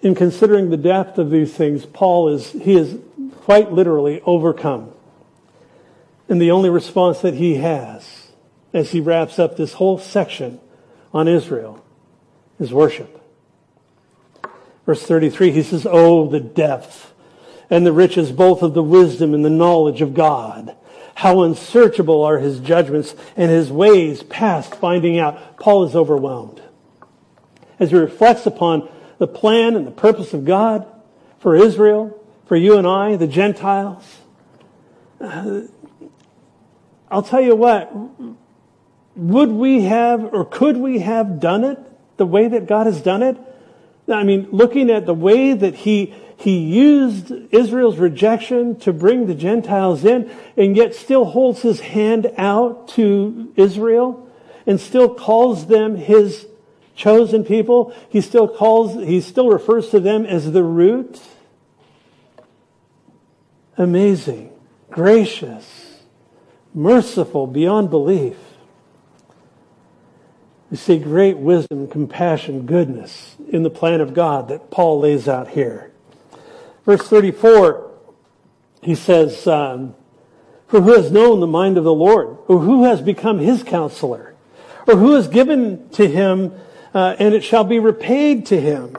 In considering the depth of these things, Paul is, he is quite literally overcome. And the only response that he has as he wraps up this whole section on Israel is worship. Verse thirty-three, he says, oh, the depth and the riches both of the wisdom and the knowledge of God. How unsearchable are his judgments and his ways past finding out. Paul is overwhelmed. As he reflects upon the plan and the purpose of God for Israel, for you and I, the Gentiles, I'll tell you what, would we have or could we have done it the way that God has done it? I mean, looking at the way that he he used Israel's rejection to bring the Gentiles in, and yet still holds his hand out to Israel and still calls them his chosen people. He still calls, he still refers to them as the root. Amazing, gracious, merciful beyond belief. You see great wisdom, compassion, goodness in the plan of God that Paul lays out here. Verse thirty-four, he says, um, for who has known the mind of the Lord? Or who has become his counselor? Or who has given to him, uh, and it shall be repaid to him?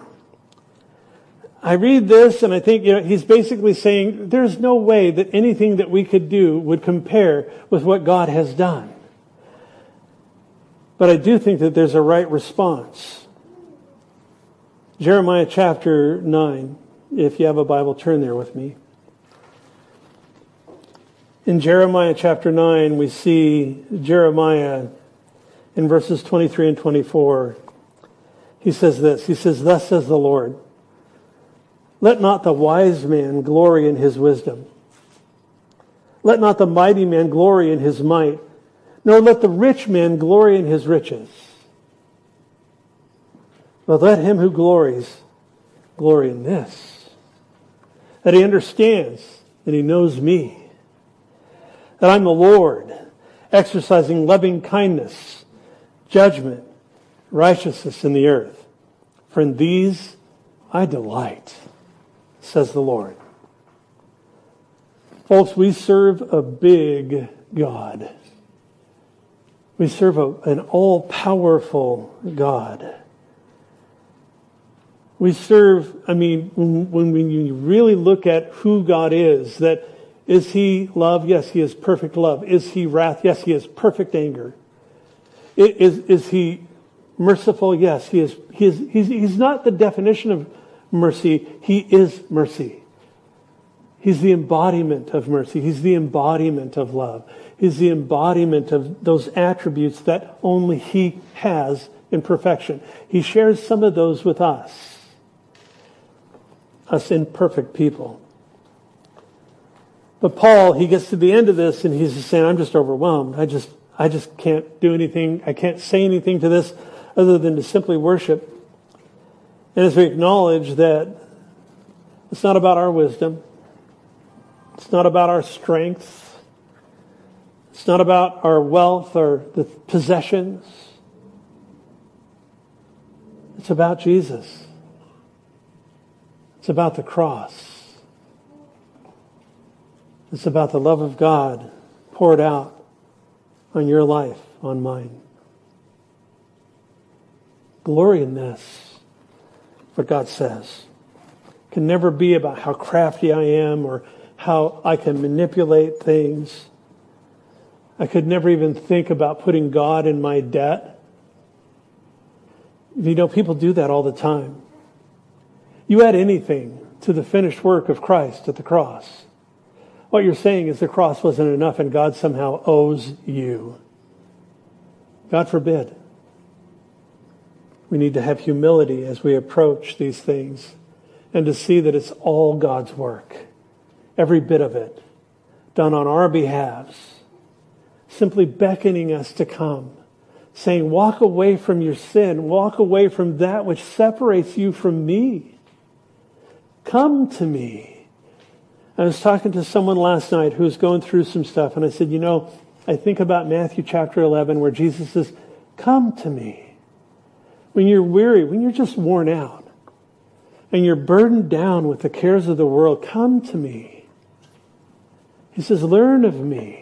I read this and I think, you know, he's basically saying there's no way that anything that we could do would compare with what God has done. But I do think that there's a right response. Jeremiah chapter nine, if you have a Bible, turn there with me. In Jeremiah chapter nine, we see Jeremiah in verses twenty-three and twenty-four. He says this, he says, thus says the Lord, let not the wise man glory in his wisdom. Let not the mighty man glory in his might. Nor let the rich man glory in his riches. But let him who glories, glory in this. That he understands, that he knows me. That I'm the Lord, exercising loving kindness, judgment, righteousness in the earth. For in these I delight, says the Lord. Folks, we serve a big God. We serve a, an all-powerful God. We serve, I mean, when, when you really look at who God is, that is he love? Yes, he is perfect love. Is he wrath? Yes, he is perfect anger. Is, is he merciful? Yes, he is, he is, he's, he's not the definition of mercy. He is mercy. He's the embodiment of mercy. He's the embodiment of love. He's the embodiment of those attributes that only he has in perfection. He shares some of those with us, us imperfect people. But Paul, he gets to the end of this and he's just saying, I'm just overwhelmed. I just, I just can't do anything. I can't say anything to this other than to simply worship. And as we acknowledge that it's not about our wisdom, it's not about our strength. It's not about our wealth or the possessions. It's about Jesus. It's about the cross. It's about the love of God poured out on your life, on mine. Glory in this, what God says. It can never be about how crafty I am or how I can manipulate things. I could never even think about putting God in my debt. You know, people do that all the time. You add anything to the finished work of Christ at the cross. What you're saying is the cross wasn't enough and God somehow owes you. God forbid. We need to have humility as we approach these things and to see that it's all God's work. Every bit of it, done on our behalves, simply beckoning us to come, saying, walk away from your sin, walk away from that which separates you from me. Come to me. I was talking to someone last night who was going through some stuff, and I said, you know, I think about Matthew chapter eleven where Jesus says, come to me. When you're weary, when you're just worn out, and you're burdened down with the cares of the world, come to me. He says, learn of me.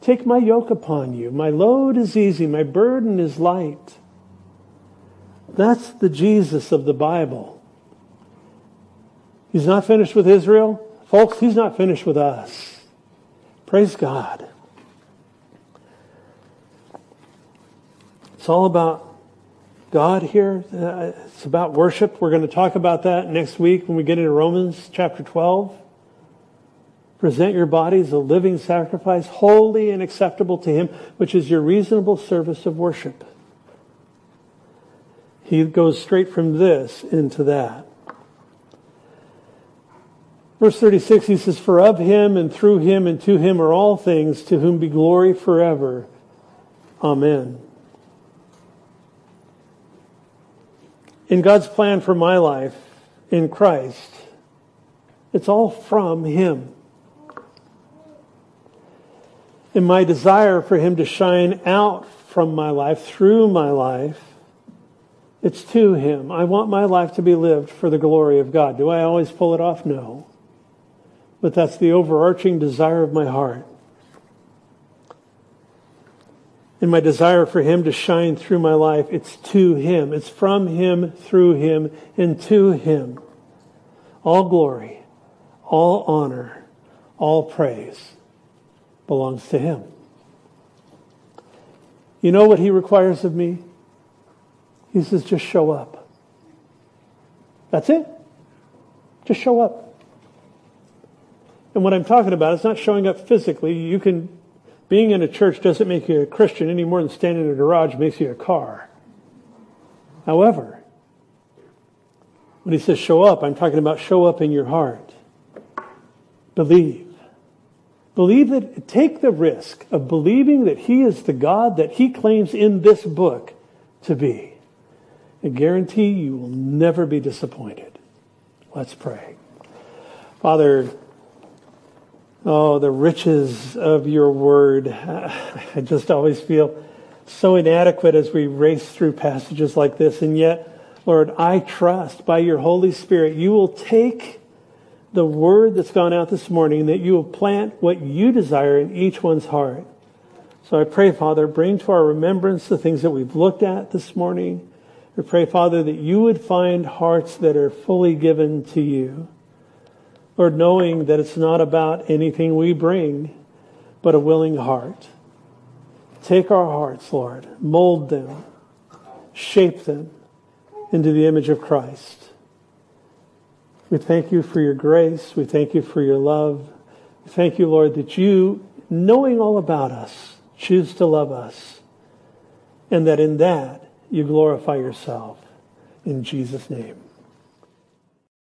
Take my yoke upon you. My load is easy. My burden is light. That's the Jesus of the Bible. He's not finished with Israel. Folks, he's not finished with us. Praise God. It's all about God here. It's about worship. We're going to talk about that next week when we get into Romans chapter twelve. Present your bodies a living sacrifice, holy and acceptable to Him, which is your reasonable service of worship. He goes straight from this into that. Verse thirty-six, he says, "For of Him and through Him and to Him are all things, to whom be glory forever. Amen." In God's plan for my life, in Christ, it's all from Him. In my desire for Him to shine out from my life, through my life, it's to Him. I want my life to be lived for the glory of God. Do I always pull it off? No. But that's the overarching desire of my heart. In my desire for Him to shine through my life, it's to Him. It's from Him, through Him, and to Him. All glory, all honor, all praise belongs to Him. You know what He requires of me? He says, just show up. That's it. Just show up. And what I'm talking about, it's not showing up physically. You can, being in a church doesn't make you a Christian any more than standing in a garage makes you a car. However, when He says show up, I'm talking about show up in your heart. Believe. Believe that, take the risk of believing that He is the God that He claims in this book to be. I guarantee you will never be disappointed. Let's pray. Father, oh, the riches of your word. I just always feel so inadequate as we race through passages like this. And yet, Lord, I trust by your Holy Spirit, you will take the word that's gone out this morning, that you will plant what you desire in each one's heart. So I pray, Father, bring to our remembrance the things that we've looked at this morning. I pray, Father, that you would find hearts that are fully given to you. Lord, knowing that it's not about anything we bring, but a willing heart. Take our hearts, Lord, mold them, shape them into the image of Christ. We thank you for your grace. We thank you for your love. We thank you, Lord, that you, knowing all about us, choose to love us. And that in that, you glorify yourself. In Jesus' name.